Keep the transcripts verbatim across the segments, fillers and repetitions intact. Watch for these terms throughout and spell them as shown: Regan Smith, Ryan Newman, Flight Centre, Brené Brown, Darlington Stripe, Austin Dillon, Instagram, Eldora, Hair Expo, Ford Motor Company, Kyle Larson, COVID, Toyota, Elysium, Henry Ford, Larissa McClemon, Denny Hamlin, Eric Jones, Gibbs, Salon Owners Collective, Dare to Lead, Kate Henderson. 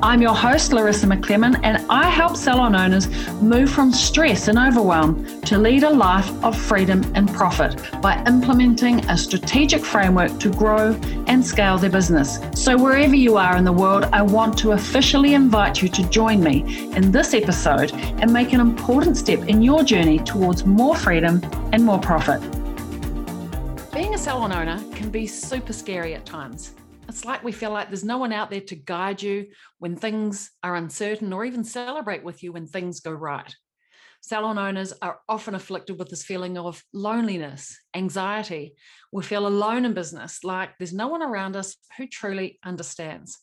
I'm your host, Larissa McClemon, and I help salon owners move from stress and overwhelm to lead a life of freedom and profit by implementing a strategic framework to grow and scale their business. So wherever you are in the world, I want to officially invite you to join me in this episode and make an important step in your journey towards more freedom and more profit. Being a salon owner can be super scary at times. It's like we feel like there's no one out there to guide you when things are uncertain or even celebrate with you when things go right. Salon owners are often afflicted with this feeling of loneliness, anxiety. We feel alone in business, like there's no one around us who truly understands.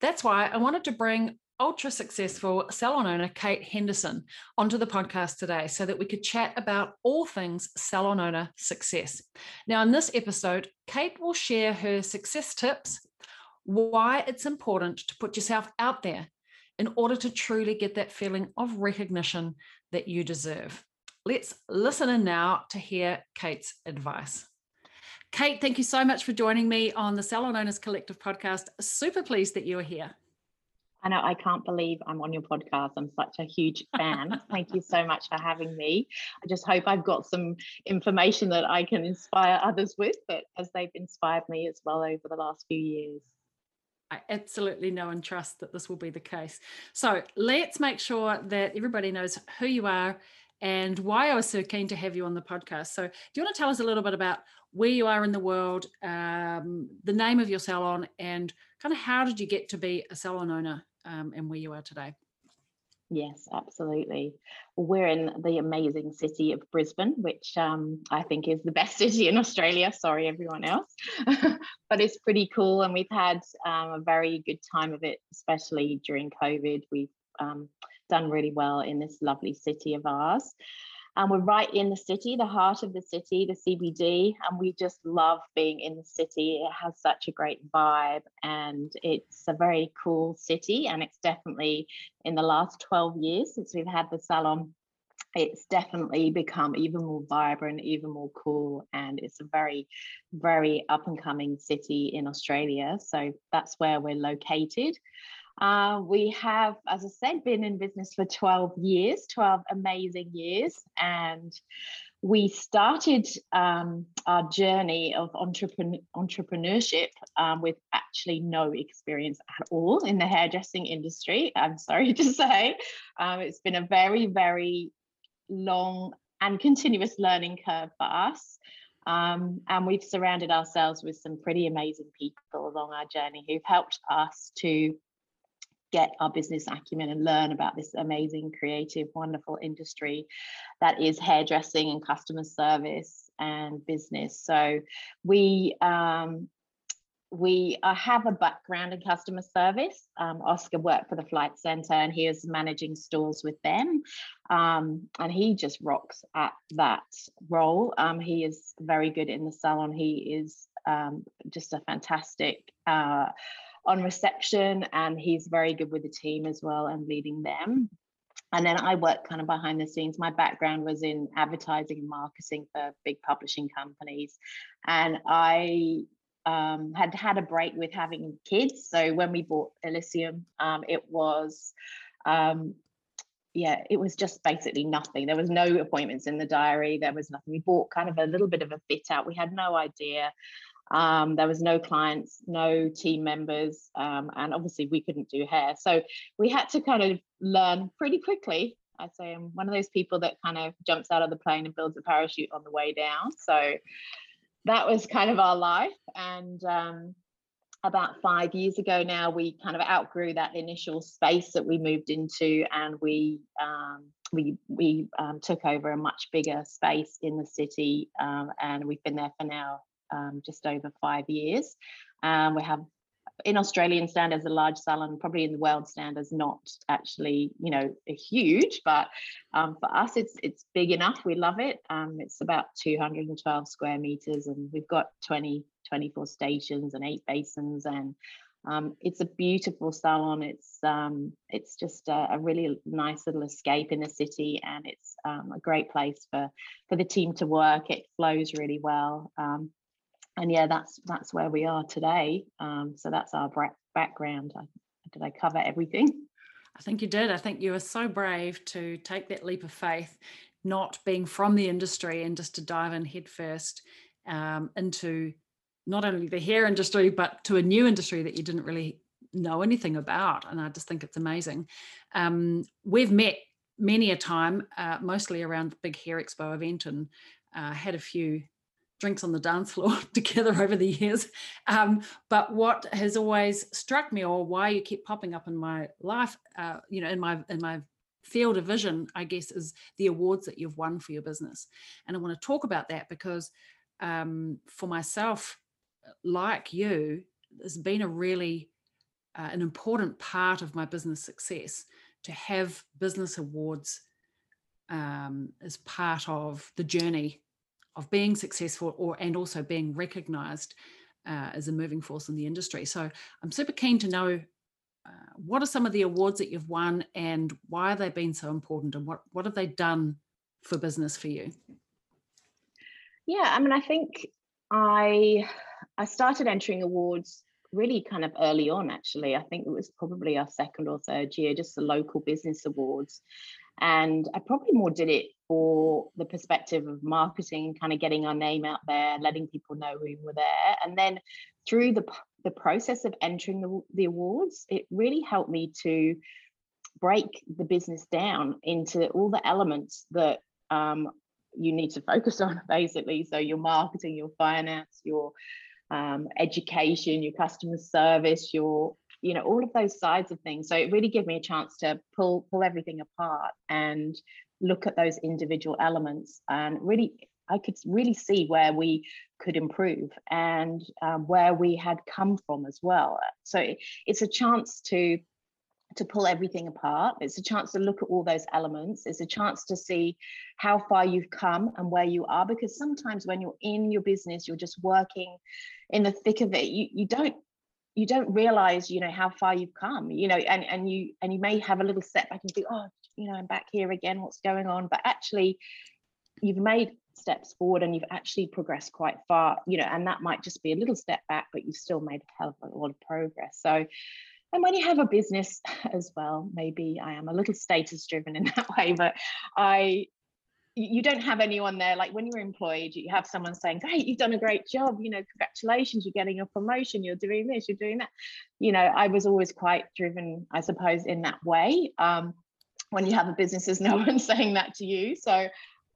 That's why I wanted to bring ultra successful salon owner Kate Henderson onto the podcast today so that we could chat about all things salon owner success. Now, in this episode, Kate will share her success tips, why it's important to put yourself out there in order to truly get that feeling of recognition that you deserve. Let's listen in now to hear Kate's advice. Kate, thank you so much for joining me on the Salon Owners Collective podcast. Super pleased that you're here. I know, I can't believe I'm on your podcast. I'm such a huge fan. Thank you so much for having me. I just hope I've got some information that I can inspire others with, but as they've inspired me as well over the last few years. I absolutely know and trust that this will be the case. So let's make sure that everybody knows who you are and why I was so keen to have you on the podcast. So do you want to tell us a little bit about where you are in the world, um, the name of your salon, and kind of how did you get to be a salon owner? Um, and where you are today? Yes, absolutely. We're in the amazing city of Brisbane, which um, I think is the best city in Australia. Sorry, everyone else. But it's pretty cool. And we've had um, a very good time of it, especially during COVID. We've um, done really well in this lovely city of ours. And we're right in the city, the heart of the city, the C B D. And we just love being in the city. It has such a great vibe and it's a very cool city. And it's definitely in the last twelve years since we've had the salon, it's definitely become even more vibrant, even more cool. And it's a very, very up and coming city in Australia. So that's where we're located. Uh, we have, as I said, been in business for twelve years, twelve amazing years. And we started um, our journey of entrepreneur, entrepreneurship um, with actually no experience at all in the hairdressing industry. I'm sorry to say, um, it's been a very, very long and continuous learning curve for us. Um, and we've surrounded ourselves with some pretty amazing people along our journey who've helped us to get our business acumen and learn about this amazing, creative, wonderful industry that is hairdressing and customer service and business. So we um, we have a background in customer service. Um, Oscar worked for the Flight Centre and he was managing stores with them. Um, and he just rocks at that role. Um, he is very good in the salon. He is um, just a fantastic uh on reception, and he's very good with the team as well and leading them. And then I work kind of behind the scenes. My background was in advertising and marketing for big publishing companies, and I um, had had a break with having kids. So when we bought Elysium, um, it was um, yeah it was just basically nothing. There was no appointments in the diary, there was nothing. We bought kind of a little bit of a fit out. We had no idea. Um, there was no clients, no team members, um, and obviously we couldn't do hair. So we had to kind of learn pretty quickly. I'd say I'm one of those people that kind of jumps out of the plane and builds a parachute on the way down. So that was kind of our life. And um, about five years ago now, we kind of outgrew that initial space that we moved into, and we um, we we um, took over a much bigger space in the city, um, and we've been there for now. Um, just over five years. Um, we have, in Australian standards, a large salon, probably in the world standards, not actually, you know, huge, but um, for us, it's it's big enough. We love it. Um, it's about two hundred twelve square meters, and we've got twenty, twenty-four stations and eight basins and Um, it's a beautiful salon. It's um, it's just a, a really nice little escape in the city, and it's um, a great place for for the team to work. It flows really well, um, and yeah, that's that's where we are today. Um, so that's our background. I, did I cover everything? I think you did. I think you were so brave to take that leap of faith, not being from the industry, and just to dive in headfirst um, into not only the hair industry, but to a new industry that you didn't really know anything about. And I just think it's amazing. Um, we've met many a time, uh, mostly around the big Hair Expo event, and uh, had a few drinks on the dance floor together over the years. Um, but what has always struck me, or why you keep popping up in my life, uh, you know, in my in my field of vision, I guess, is the awards that you've won for your business. And I want to talk about that because um, for myself, like you, it's been a really uh, an important part of my business success to have business awards um, as part of the journey of being successful, or and also being recognized uh, as a moving force in the industry. So I'm super keen to know uh, what are some of the awards that you've won, and why have they been so important, and what what have they done for business for you? Yeah, I mean, I think I I started entering awards really kind of early on, actually. I think it was probably our second or third year, just the local business awards. And I probably more did it for the perspective of marketing, kind of getting our name out there, letting people know we were there. And then through the, the process of entering the, the awards, it really helped me to break the business down into all the elements that um, you need to focus on, basically. So your marketing, your finance, your um, education, your customer service, your, you know, all of those sides of things. So it really gave me a chance to pull pull everything apart and look at those individual elements. And really, I could really see where we could improve and um, where we had come from as well. So it, it's a chance to to pull everything apart. It's a chance to look at all those elements. It's a chance to see how far you've come and where you are, because sometimes when you're in your business, you're just working in the thick of it. You you don't you don't realize, you know, how far you've come, you know, and, and you and you may have a little setback and think, oh, you know, I'm back here again, what's going on? But actually, you've made steps forward and you've actually progressed quite far, you know, and that might just be a little step back, but you've still made a hell of a lot of progress. So, and when you have a business as well, maybe I am a little status driven in that way, but I, you don't have anyone there. Like when you're employed, you have someone saying, great, you've done a great job, you know, congratulations, you're getting a promotion, you're doing this, you're doing that. You know, I was always quite driven, I suppose, in that way. Um, when you have a business, there's no one saying that to you. So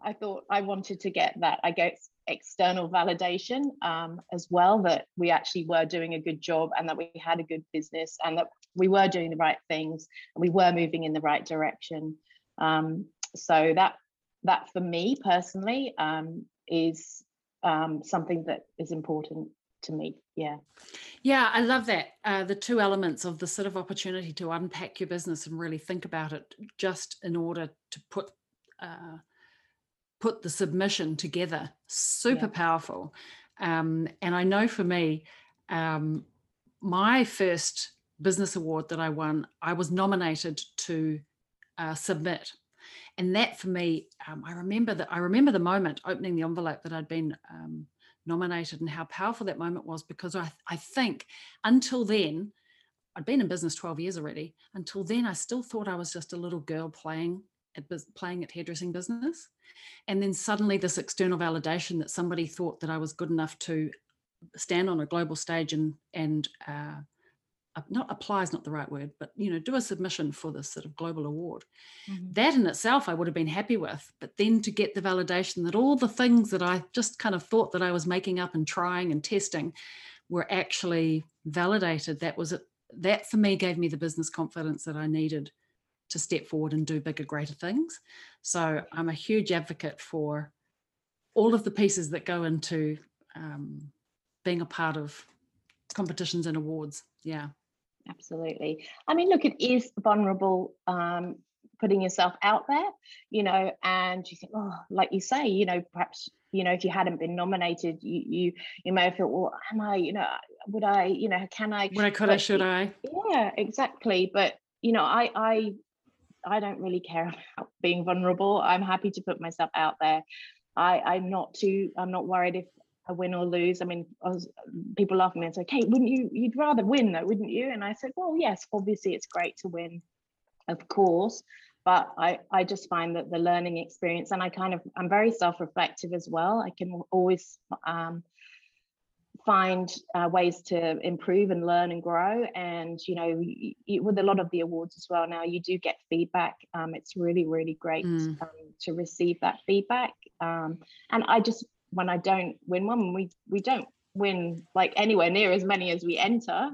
I thought I wanted to get that, I guess, external validation um, as well, that we actually were doing a good job and that we had a good business and that we were doing the right things and we were moving in the right direction. Um, so that, That for me personally um, is um, something that is important to me. Yeah. Yeah, I love that. Uh, the two elements of the sort of opportunity to unpack your business and really think about it, just in order to put uh, put the submission together. Super yeah. powerful. Um, and I know for me, um, my first business award that I won, I was nominated to uh, submit. And that for me, um, I remember that I remember the moment opening the envelope that I'd been um, nominated, and how powerful that moment was, because I, I think until then, I'd been in business twelve years already. Until then, I still thought I was just a little girl playing at playing at hairdressing business. And then suddenly this external validation that somebody thought that I was good enough to stand on a global stage and and uh, not apply is not the right word, but, you know, do a submission for this sort of global award. Mm-hmm. That in itself I would have been happy with, but then to get the validation that all the things that I just kind of thought that I was making up and trying and testing were actually validated, that was that for me gave me the business confidence that I needed to step forward and do bigger, greater things. So I'm a huge advocate for all of the pieces that go into um, being a part of competitions and awards. Yeah. Absolutely. I mean, look, it is vulnerable, um, putting yourself out there, you know, and you think, oh, like you say, you know, perhaps you know, if you hadn't been nominated, you you you may have felt, well, am I, you know, would I, you know, can I? Would I, could I, should I? Yeah, exactly. But, you know, I I I don't really care about being vulnerable. I'm happy to put myself out there. I, I'm not too, I'm not worried if I win or lose. I mean, I was, people laugh at me and say, Kate, wouldn't you, you'd rather win though, wouldn't you? And I said, well, yes, obviously it's great to win, of course. But I, I just find that the learning experience, and I kind of, I'm very self-reflective as well. I can always um, find uh, ways to improve and learn and grow. And, you know, you, with a lot of the awards as well now, you do get feedback. Um, it's really, really great mm. um, to receive that feedback. Um, and I just, when I don't win one, we, we don't win like anywhere near as many as we enter.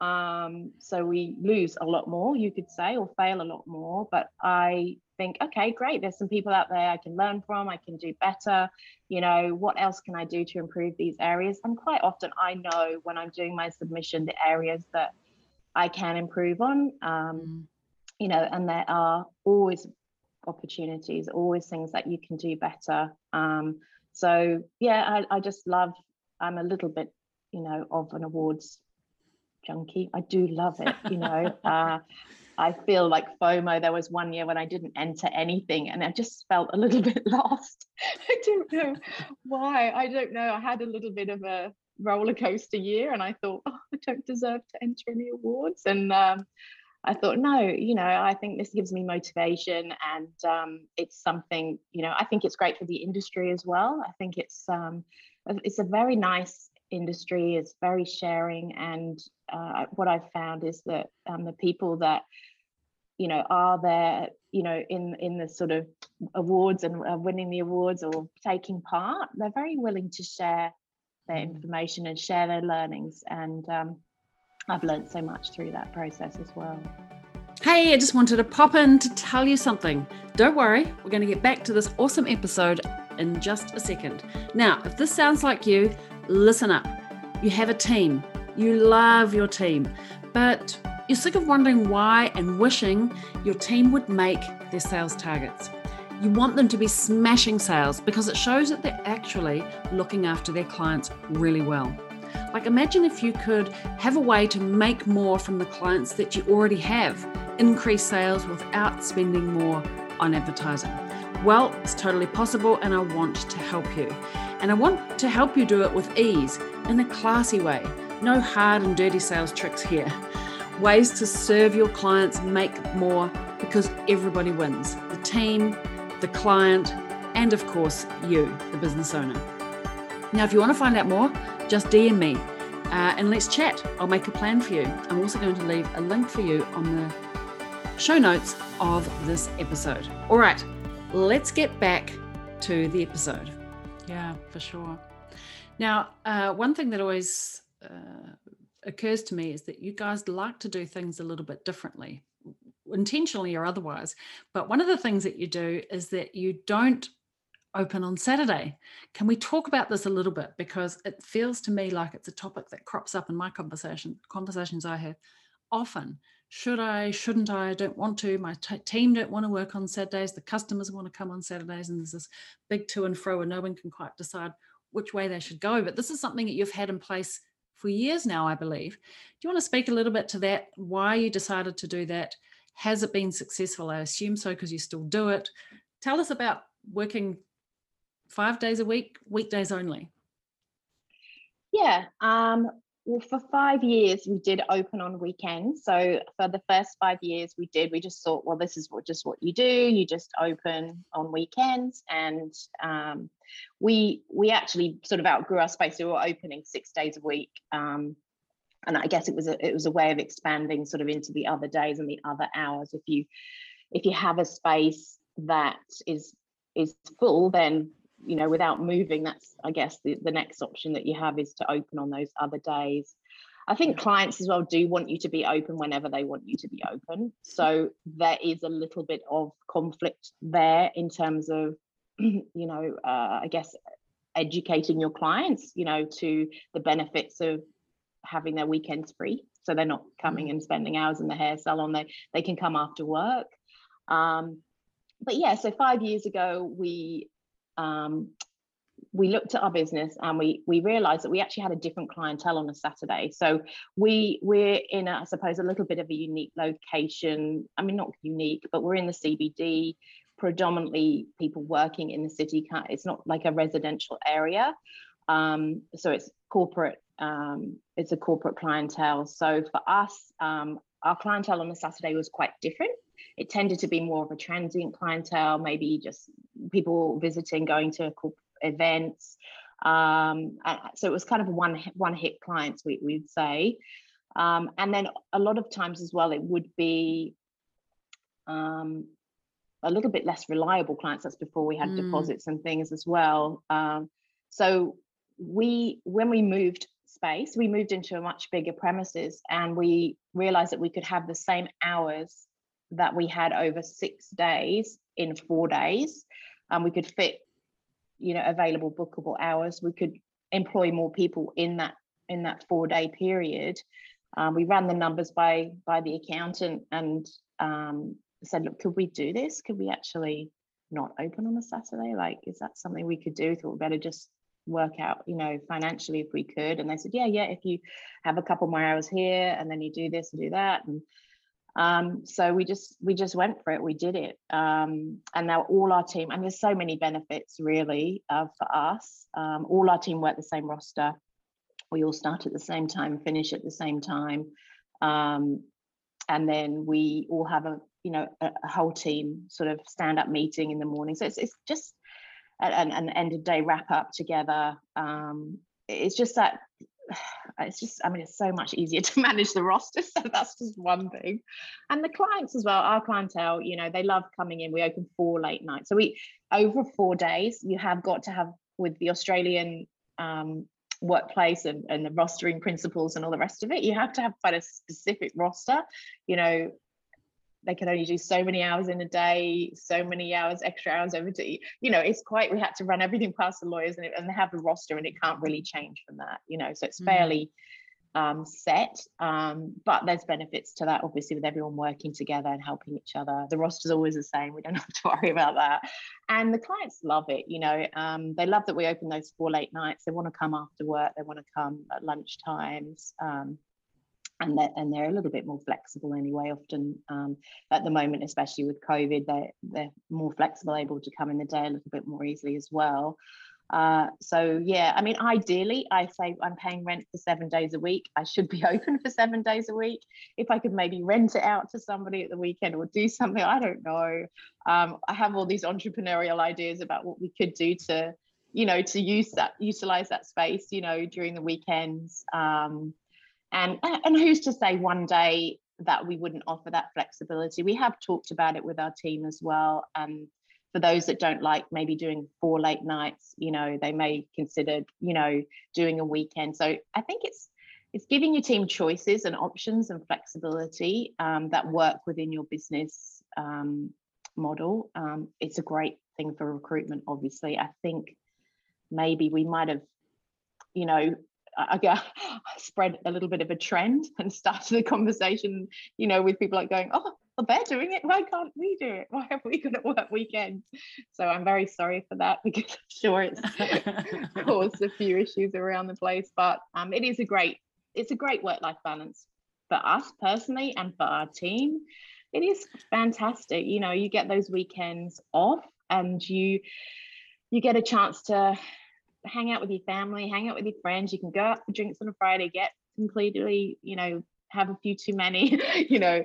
Um, so we lose a lot more, you could say, or fail a lot more. But I think, okay, great, there's some people out there I can learn from, I can do better, you know, what else can I do to improve these areas? And quite often I know when I'm doing my submission, the areas that I can improve on, um, you know, and there are always opportunities, always things that you can do better. Um, so yeah, I, I just love, I'm a little bit, you know, of an awards junkie. I do love it, you know. uh I feel like FOMO. There was one year when I didn't enter anything and I just felt a little bit lost. I don't know why. I don't know. I had a little bit of a roller coaster year and I thought, oh, I don't deserve to enter any awards. And um I thought, no, you know, I think this gives me motivation and um it's something, you know, I think it's great for the industry as well. I think it's um it's a very nice industry, is very sharing, and uh, what I've found is that um, the people that, you know, are there, you know, in in the sort of awards and uh, winning the awards or taking part, they're very willing to share their information and share their learnings, and um, I've learned so much through that process as well. Hey, I just wanted to pop in to tell you something. Don't worry, we're going to get back to this awesome episode in just a second. Now, if this sounds like you, listen up. You have a team. You love your team, but you're sick of wondering why and wishing your team would make their sales targets. You want them to be smashing sales because it shows that they're actually looking after their clients really well. Like, imagine if you could have a way to make more from the clients that you already have, increase sales without spending more on advertising. Well, it's totally possible, and I want to help you. And I want to help you do it with ease, in a classy way. No hard and dirty sales tricks here. Ways to serve your clients, make more, because everybody wins. The team, the client, and of course you, the business owner. Now, if you want to find out more, just D M me uh, and let's chat. I'll make a plan for you. I'm also going to leave a link for you on the show notes of this episode. All right, let's get back to the episode. Yeah, for sure. Now, uh, one thing that always uh, occurs to me is that you guys like to do things a little bit differently, intentionally or otherwise. But one of the things that you do is that you don't open on Saturday. Can we talk about this a little bit? Because it feels to me like it's a topic that crops up in my conversation, conversations I have often. Should I, shouldn't I, I don't want to, my t- team don't want to work on Saturdays, the customers want to come on Saturdays, and there's this big to and fro and no one can quite decide which way they should go. But this is something that you've had in place for years now, I believe. Do you want to speak a little bit to that, why you decided to do that? Has it been successful? I assume so, because you still do it. Tell us about working five days a week, weekdays only. Yeah. Um... Well, for five years, we did open on weekends. So for the first five years we did, we just thought, well, this is what, just what you do. You just open on weekends. And um, we we actually sort of outgrew our space. We were opening six days a week. Um, and I guess it was a, it was a way of expanding sort of into the other days and the other hours. If you if you have a space that is is full, then, you know, without moving, that's, I guess, the, the next option that you have is to open on those other days. I think clients as well do want you to be open whenever they want you to be open. So there is a little bit of conflict there in terms of, you know, uh, I guess, educating your clients, you know, to the benefits of having their weekends free. So they're not coming and spending hours in the hair salon. They, they can come after work. Um, but yeah, so five years ago, we Um, we looked at our business and we we realized that we actually had a different clientele on a Saturday. So we we're in a, I suppose, a little bit of a unique location. I mean, not unique, but we're in the C B D, predominantly people working in the city. It's not like a residential area, um, so it's corporate. Um, it's a corporate clientele. So for us, um, our clientele on a Saturday was quite different. It tended to be more of a transient clientele, maybe just people visiting, going to corporate events. Um, so it was kind of one one hit clients, we, we'd say. Um, and then a lot of times as well, it would be um, a little bit less reliable clients. That's before we had mm. deposits and things as well. Um, so we, when we moved space, we moved into a much bigger premises, and we realized that we could have the same hours that we had over six days in four days, and we could fit, you know, available bookable hours. We could employ more people in that in that four day period. Um, we ran the numbers by by the accountant and um, said, look, could we do this? Could we actually not open on a Saturday? Like, is that something we could do? Thought we better just work out, you know, financially if we could. And they said, yeah, yeah. If you have a couple more hours here, and then you do this and do that, and um so we just we just went for it. We did it, um and now all our team, I mean, there's so many benefits really uh, for us. Um all our team worked the same roster, we all start at the same time, finish at the same time, um and then we all have a, you know, a, a whole team sort of stand up meeting in the morning. So it's, it's just an, an end of day wrap up together. Um it's just that it's just, I mean, it's so much easier to manage the roster. So that's just one thing. And the clients as well, our clientele, you know, they love coming in. We open four late nights. So we, over four days, you have got to have, with the Australian um, workplace and, and the rostering principles and all the rest of it, you have to have quite a specific roster. You know, they can only do so many hours in a day, so many hours, extra hours over to, you know, it's quite, we had to run everything past the lawyers, and, it, and they have a roster, and it can't really change from that, you know, so it's fairly um, set, um, but there's benefits to that, obviously, with everyone working together and helping each other. The roster's always the same. We don't have to worry about that. And the clients love it, you know, um, they love that we open those four late nights. They want to come after work. They want to come at lunch times. Um, And they're, and they're a little bit more flexible anyway, often um, at the moment, especially with COVID, they're, they're more flexible, able to come in the day a little bit more easily as well. Uh, so, yeah, I mean, ideally, I say I'm paying rent for seven days a week. I should be open for seven days a week. If I could maybe rent it out to somebody at the weekend or do something, I don't know. Um, I have all these entrepreneurial ideas about what we could do to, you know, to use that, utilize that space, you know, during the weekends. Um, And, and who's to say one day that we wouldn't offer that flexibility? We have talked about it with our team as well. And for those that don't like maybe doing four late nights, you know, they may consider, you know, doing a weekend. So I think it's it's giving your team choices and options and flexibility um, that work within your business um, model. Um, it's a great thing for recruitment, obviously. I think maybe we might have, you know, I guess I spread a little bit of a trend and started the conversation, you know, with people like going, oh, well, they're doing it. Why can't we do it? Why have we got to work weekends? So I'm very sorry for that, because I'm sure it's caused a few issues around the place. But um, it is a great, it's a great work-life balance for us personally and for our team. It is fantastic. You know, you get those weekends off, and you you get a chance to hang out with your family, hang out with your friends. You can go out for drinks on a Friday, get completely, you know, have a few too many, you know,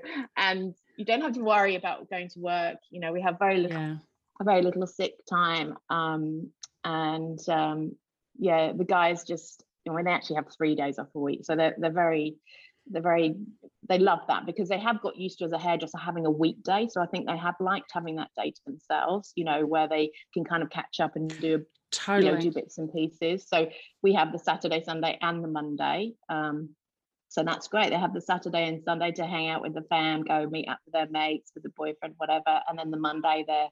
and you don't have to worry about going to work. You know, we have very little, yeah. very little sick time. Um, and um, yeah, the guys just, you know, when they actually have three days off a week. So they're, they're very, they're very, they love that, because they have got used to, as a hairdresser, having a weekday. So I think they have liked having that day to themselves, you know, where they can kind of catch up and do a Totally. You know, do bits and pieces. So we have the Saturday, Sunday and the Monday. Um, so that's great. They have the Saturday and Sunday to hang out with the fam, go meet up with their mates, with the boyfriend, whatever. And then the Monday they're,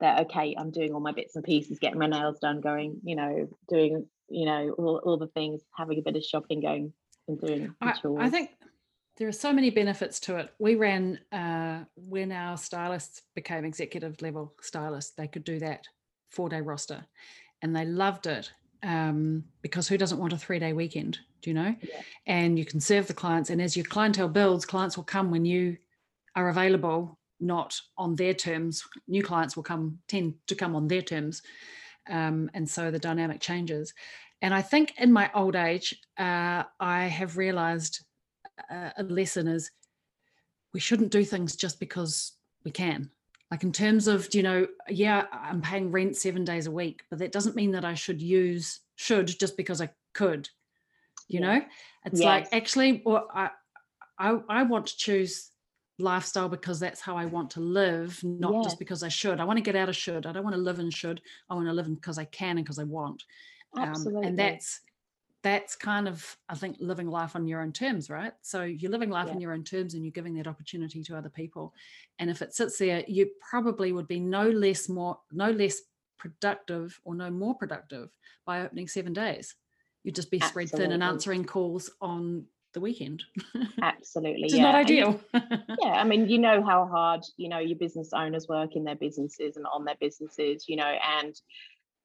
they're okay, I'm doing all my bits and pieces, getting my nails done, going, you know, doing, you know, all, all the things, having a bit of shopping, going and doing I, chores. I think there are so many benefits to it. We ran, uh, when our stylists became executive level stylists, they could do that four day roster. and they loved it, um, because who doesn't want a three-day weekend, do you know? Yeah. And you can serve the clients, and as your clientele builds, clients will come when you are available, not on their terms. New clients will come tend to come on their terms, um, and so the dynamic changes. And I think in my old age, uh, I have realised uh, a lesson is we shouldn't do things just because we can. Like in terms of, you know, yeah, I'm paying rent seven days a week, but that doesn't mean that I should use should just because I could, you yeah. know? It's yes. like, actually, or I, I I want to choose lifestyle because that's how I want to live, not yes. just because I should. I want to get out of should. I don't want to live in should. I want to live in because I can and because I want. Absolutely. Um, and that's that's kind of, I think, living life on your own terms, right? So you're living life yeah. on your own terms, and you're giving that opportunity to other people. And if it sits there, you probably would be no less more no less productive or no more productive by opening seven days. You'd just be Absolutely. Spread thin and answering calls on the weekend. Absolutely, which is yeah. not ideal. Yeah, I mean, you know how hard you know your business owners work in their businesses and on their businesses, you know, and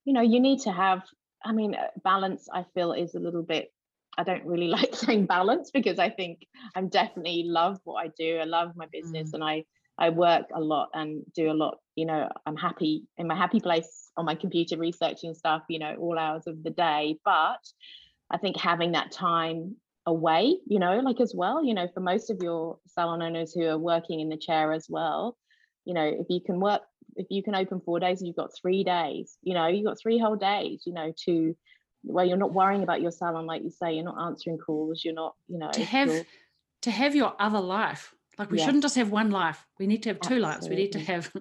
you know you need to have. I mean, balance, I feel, is a little bit, I don't really like saying balance because I think I'm definitely love what I do. I love my business mm. and I, I work a lot and do a lot. You know, I'm happy in my happy place on my computer researching stuff, you know, all hours of the day. But I think having that time away, you know, like as well, you know, for most of your salon owners who are working in the chair as well, you know, if you can work, if you can open four days and you've got three days, you know, you've got three whole days, you know, to where you're not worrying about your salon, like you say, you're not answering calls, you're not, you know. To have to have your other life. Like we yeah. shouldn't just have one life. We need to have two Absolutely. Lives. We need to have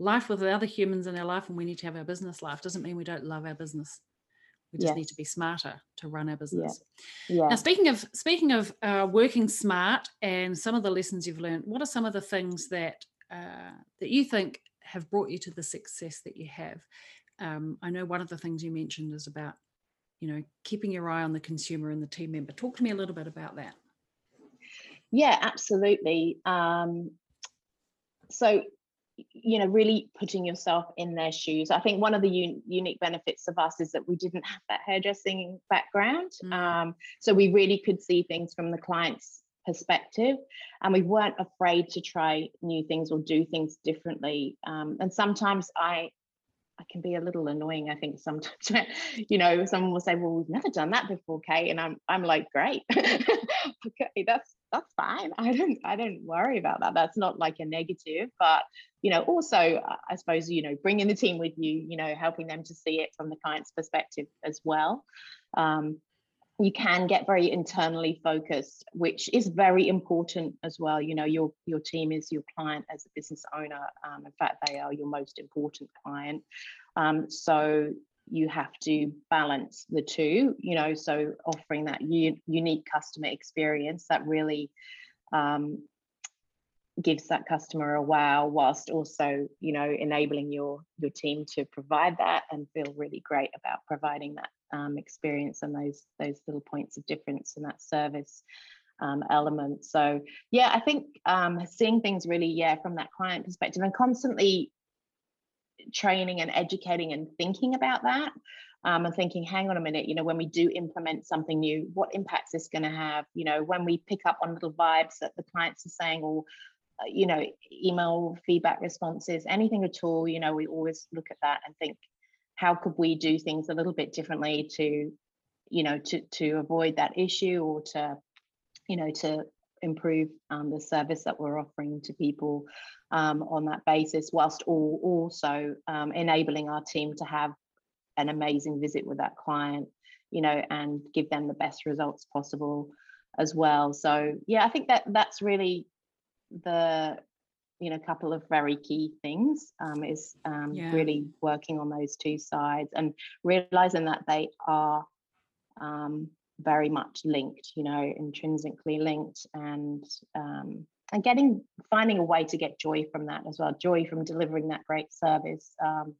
life with the other humans in our life, and we need to have our business life. Doesn't mean we don't love our business. We just yes. need to be smarter to run our business. Yeah. Yeah. Now, speaking of speaking of uh, working smart and some of the lessons you've learned, what are some of the things that uh, that you think have brought you to the success that you have? Um, I know one of the things you mentioned is about, you know, keeping your eye on the consumer and the team member. Talk to me a little bit about that. Yeah, absolutely. Um, so, you know, really putting yourself in their shoes. I think one of the un- unique benefits of us is that we didn't have that hairdressing background. Mm. Um, so we really could see things from the client's perspective, and we weren't afraid to try new things or do things differently, um, and sometimes I I can be a little annoying, I think, sometimes. You know, someone will say, well, we've never done that before, Kate, and I'm I'm like, great. Okay, that's that's fine. I don't I don't worry about that. That's not like a negative, but you know, also I suppose, you know, bringing the team with you, you know, helping them to see it from the client's perspective as well. um, You can get very internally focused, which is very important as well. You know, your your team is your client as a business owner. Um, in fact, they are your most important client. Um, so you have to balance the two, you know, so offering that u- unique customer experience that really um, gives that customer a wow, whilst also, you know, enabling your your team to provide that and feel really great about providing that um, experience and those those little points of difference and that service um, element. So yeah, I think um, seeing things really yeah from that client perspective and constantly training and educating and thinking about that, um, and thinking, hang on a minute, you know, when we do implement something new, what impact's this going to have? You know, when we pick up on little vibes that the clients are saying, or you know, email feedback responses, anything at all, you know, we always look at that and think, how could we do things a little bit differently to, you know, to to avoid that issue, or to, you know, to improve um, the service that we're offering to people um, on that basis, whilst all also um, enabling our team to have an amazing visit with that client, you know, and give them the best results possible as well. So yeah, I think that that's really the you know couple of very key things um is um yeah. really working on those two sides and realizing that they are um very much linked, you know, intrinsically linked, and um and getting finding a way to get joy from that as well, joy from delivering that great service, um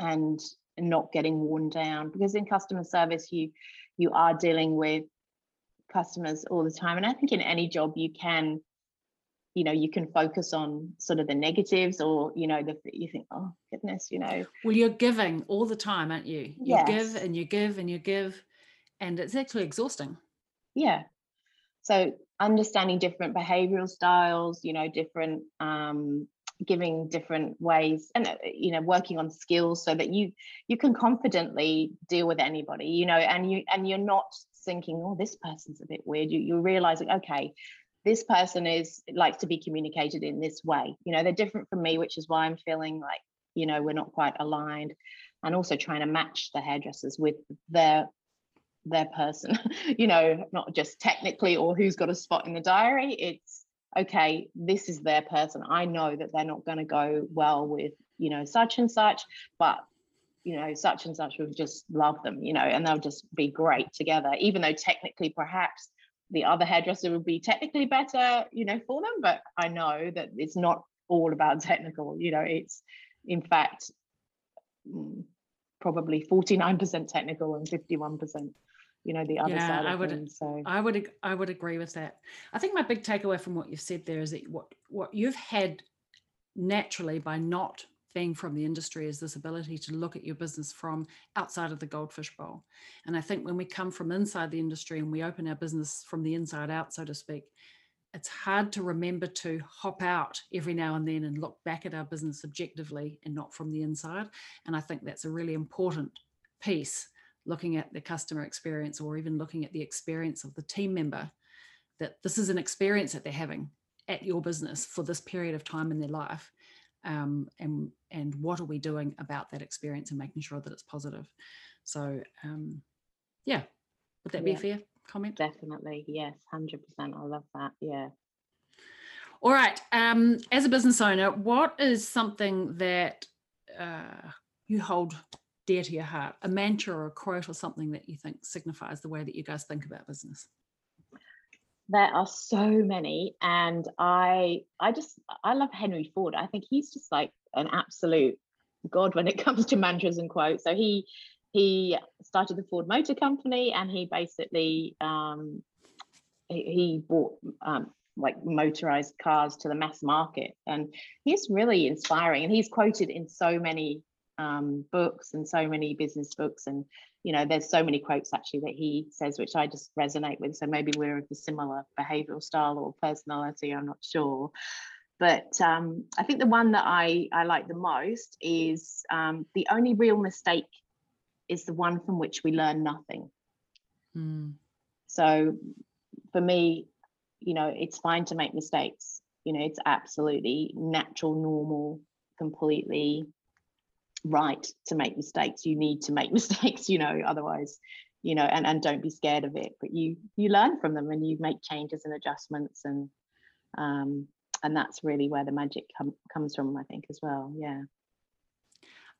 and not getting worn down, because in customer service you you are dealing with customers all the time, and I think in any job you can you know, you can focus on sort of the negatives, or, you know, the, you think, oh, goodness, you know. Well, you're giving all the time, aren't you? You yes. give and you give and you give, and it's actually exhausting. Yeah. So understanding different behavioural styles, you know, different, um, giving different ways, and, you know, working on skills so that you you can confidently deal with anybody, you know, and, you, and you're not thinking, oh, this person's a bit weird. You, you're realising, okay, this person is likes to be communicated in this way. You know, they're different from me, which is why I'm feeling like, you know, we're not quite aligned. And also trying to match the hairdressers with their their person, you know, not just technically or who's got a spot in the diary. It's okay, this is their person. I know that they're not going to go well with, you know, such and such, but, you know, such and such will just love them, you know, and they'll just be great together, even though technically perhaps the other hairdresser would be technically better, you know, for them. But I know that it's not all about technical, you know, it's in fact probably forty-nine percent technical and fifty-one percent, you know, the other yeah, side of I would, things. So I would, I would agree with that. I think my big takeaway from what you've said there is that what, what you've had naturally by not being from the industry is this ability to look at your business from outside of the goldfish bowl. And I think when we come from inside the industry and we open our business from the inside out, so to speak, it's hard to remember to hop out every now and then and look back at our business objectively and not from the inside. And I think that's a really important piece, looking at the customer experience, or even looking at the experience of the team member, that this is an experience that they're having at your business for this period of time in their life. Um, and and what are we doing about that experience and making sure that it's positive? So, um, yeah, would that yeah. be a fair comment? Definitely, yes, one hundred percent. I love that, yeah. All right, um, as a business owner, what is something that uh, you hold dear to your heart, a mantra or a quote or something that you think signifies the way that you guys think about business? There are so many, and I I just I love Henry Ford. I think he's just like an absolute god when it comes to mantras and quotes. So he he started the Ford Motor Company, and he basically um, he, he bought um, like motorized cars to the mass market, and he's really inspiring. And he's quoted in so many um, books and so many business books, and you know, there's so many quotes actually that he says, which I just resonate with. So maybe we're of a similar behavioural style or personality, I'm not sure. But um, I think the one that I, I like the most is um, the only real mistake is the one from which we learn nothing. Mm. So for me, you know, it's fine to make mistakes. You know, it's absolutely natural, normal, completely right to make mistakes. You need to make mistakes, you know, otherwise, you know, and and don't be scared of it, but you you learn from them and you make changes and adjustments, and um and that's really where the magic com- comes from, I think, as well. Yeah,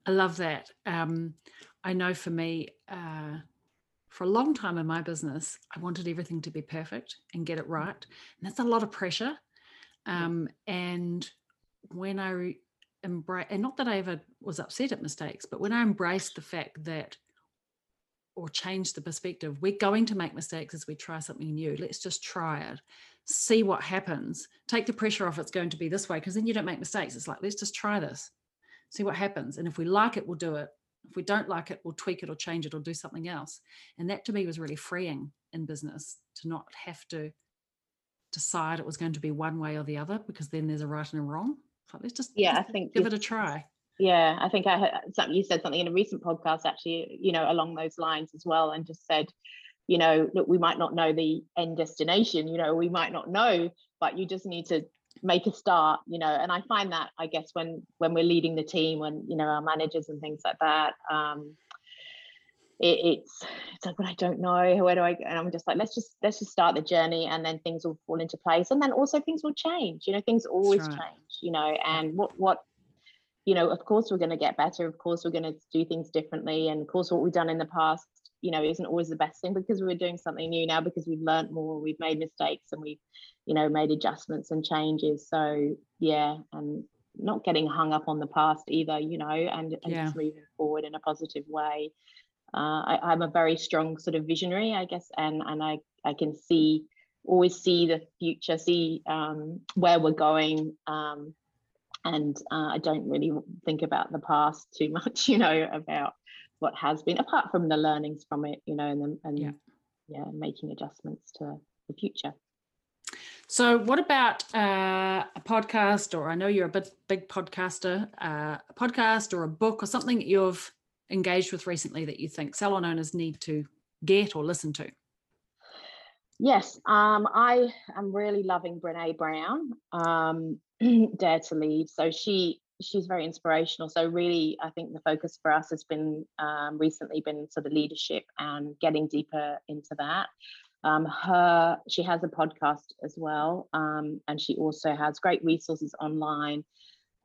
I love that. um I know for me, uh for a long time in my business, I wanted everything to be perfect and get it right, and that's a lot of pressure. um and when I re- Embrace, and not that I ever was upset at mistakes, but when I embraced the fact that, or changed the perspective, we're going to make mistakes as we try something new. Let's just try it, see what happens, take the pressure off. It's going to be this way, because then you don't make mistakes. It's like, let's just try this, see what happens. And if we like it, we'll do it. If we don't like it, we'll tweak it or change it or do something else. And that to me was really freeing in business, to not have to decide it was going to be one way or the other, because then there's a right and a wrong. Let's just yeah let's I think give it a try. yeah I think I heard something, you said something in a recent podcast actually, you know, along those lines as well, and just said, you know, look, we might not know the end destination, you know, we might not know, but you just need to make a start, you know. And I find that, I guess, when when we're leading the team, when, you know, our managers and things like that, um It, it's it's like, well, I don't know, where do I go? And I'm just like, let's just let's just start the journey, and then things will fall into place, and then also things will change, you know, things always right. change, you know. And what what you know, of course we're going to get better, of course we're going to do things differently, and of course what we've done in the past, you know, isn't always the best thing, because we're doing something new now, because we've learned more, we've made mistakes, and we've, you know, made adjustments and changes. So yeah, and not getting hung up on the past either, you know, and, and yeah. just moving forward in a positive way. Uh, I, I'm a very strong sort of visionary, I guess, and and I, I can see always see the future, see um, where we're going. Um, and uh, I don't really think about the past too much, you know, about what has been, apart from the learnings from it, you know, and, and yeah. yeah, making adjustments to the future. So what about uh, a podcast, or I know you're a bit, big podcaster, uh, a podcast or a book or something that you've engaged with recently that you think salon owners need to get or listen to? Yes, um, I am really loving Brené Brown, um, Dare to Lead. So she she's very inspirational. So really, I think the focus for us has been um, recently been sort of leadership and getting deeper into that. Um, her she has a podcast as well, um, and she also has great resources online.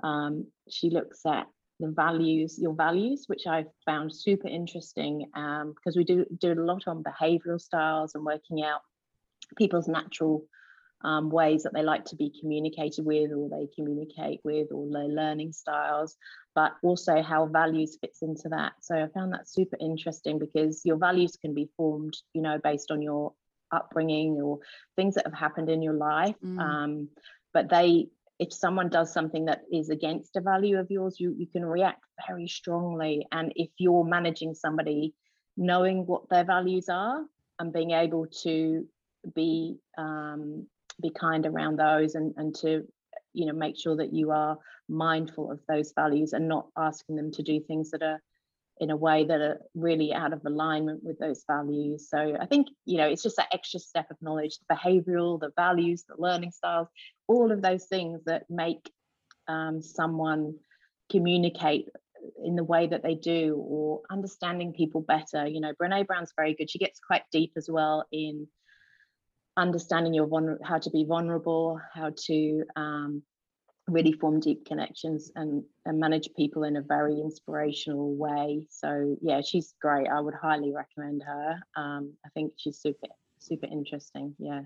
Um, she looks at the values, your values, which I found super interesting, um, because we do do a lot on behavioral styles and working out people's natural um, ways that they like to be communicated with, or they communicate with, or their learning styles, but also how values fits into that. So I found that super interesting, because your values can be formed, you know, based on your upbringing or things that have happened in your life. Mm. Um, but they, if someone does something that is against a value of yours, you, you can react very strongly. And if you're managing somebody, knowing what their values are and being able to be um be kind around those, and and to, you know, make sure that you are mindful of those values and not asking them to do things that are in a way that are really out of alignment with those values. So I think, you know, it's just that extra step of knowledge, the behavioral, the values, the learning styles, all of those things that make um, someone communicate in the way that they do, or understanding people better. You know, Brené Brown's very good. She gets quite deep as well in understanding your vulner- how to be vulnerable, how to um, really form deep connections and, and manage people in a very inspirational way. So yeah, she's great. I would highly recommend her. Um, I think she's super, super interesting. Yeah.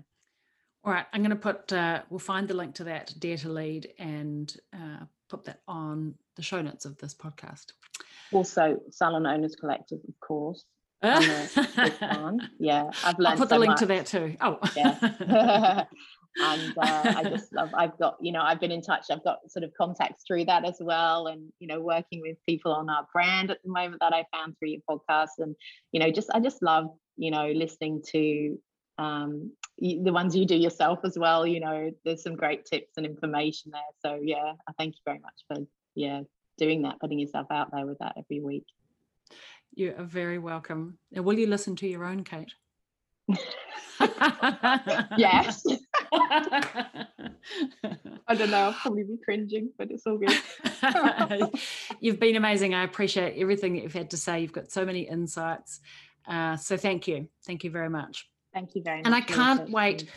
All right. I'm going to put, uh, we'll find the link to that, Dare to Lead, and uh, put that on the show notes of this podcast. Also, Salon Owners Collective, of course. yeah I've learned I'll put so the link much. to that too oh yeah and uh, I just love I've got you know I've been in touch I've got sort of contacts through that as well, and you know working with people on our brand at the moment that I found through your podcast, and you know just I just love you know listening to um the ones you do yourself as well. You know there's some great tips and information there, so yeah I thank you very much for yeah doing that, putting yourself out there with that every week. You are very welcome. And will you listen to your own, Kate? Yes. I don't know, I'll probably be cringing, but it's all good. You've been amazing. I appreciate everything that you've had to say. You've got so many insights. Uh, so thank you. Thank you very much. Thank you very much. And I can't wait.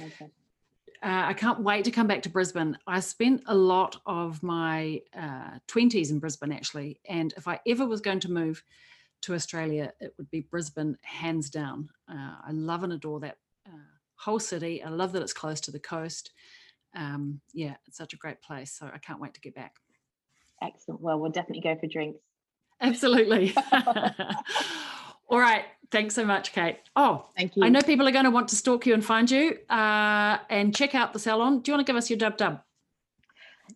Uh, I can't wait to come back to Brisbane. I spent a lot of my uh, twenties in Brisbane, actually. And if I ever was going to move to Australia, it would be Brisbane, hands down. Uh, I love and adore that uh, whole city. I love that it's close to the coast. Um, yeah, it's such a great place. So I can't wait to get back. Excellent. Well, we'll definitely go for drinks. Absolutely. All right. Thanks so much, Kate. Oh, thank you. I know people are going to want to stalk you and find you uh, and check out the salon. Do you want to give us your dub dub?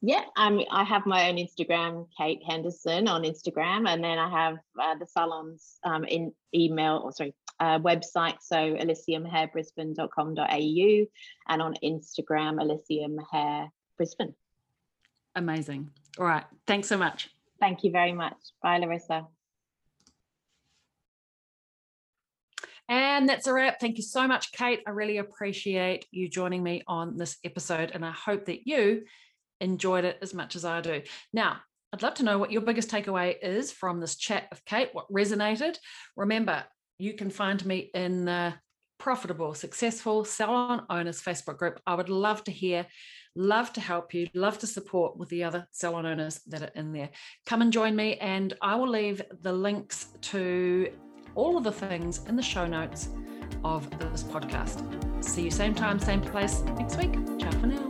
Yeah, um, I have my own Instagram, Kate Henderson on Instagram, and then I have uh, the salon's um, in email, or sorry, uh, website, so elysium hair brisbane dot com dot a u, and on Instagram, Elysium Hair Brisbane. Amazing. All right, thanks so much. Thank you very much. Bye, Larissa. And that's a wrap. Thank you so much, Kate. I really appreciate you joining me on this episode, and I hope that you enjoyed it as much as I do. Now, I'd love to know what your biggest takeaway is from this chat with Kate, what resonated. Remember, you can find me in the Profitable, Successful Salon Owners Facebook group. I would love to hear, love to help you, love to support with the other salon owners that are in there. Come and join me, and I will leave the links to all of the things in the show notes of this podcast. See you same time, same place next week. Ciao for now.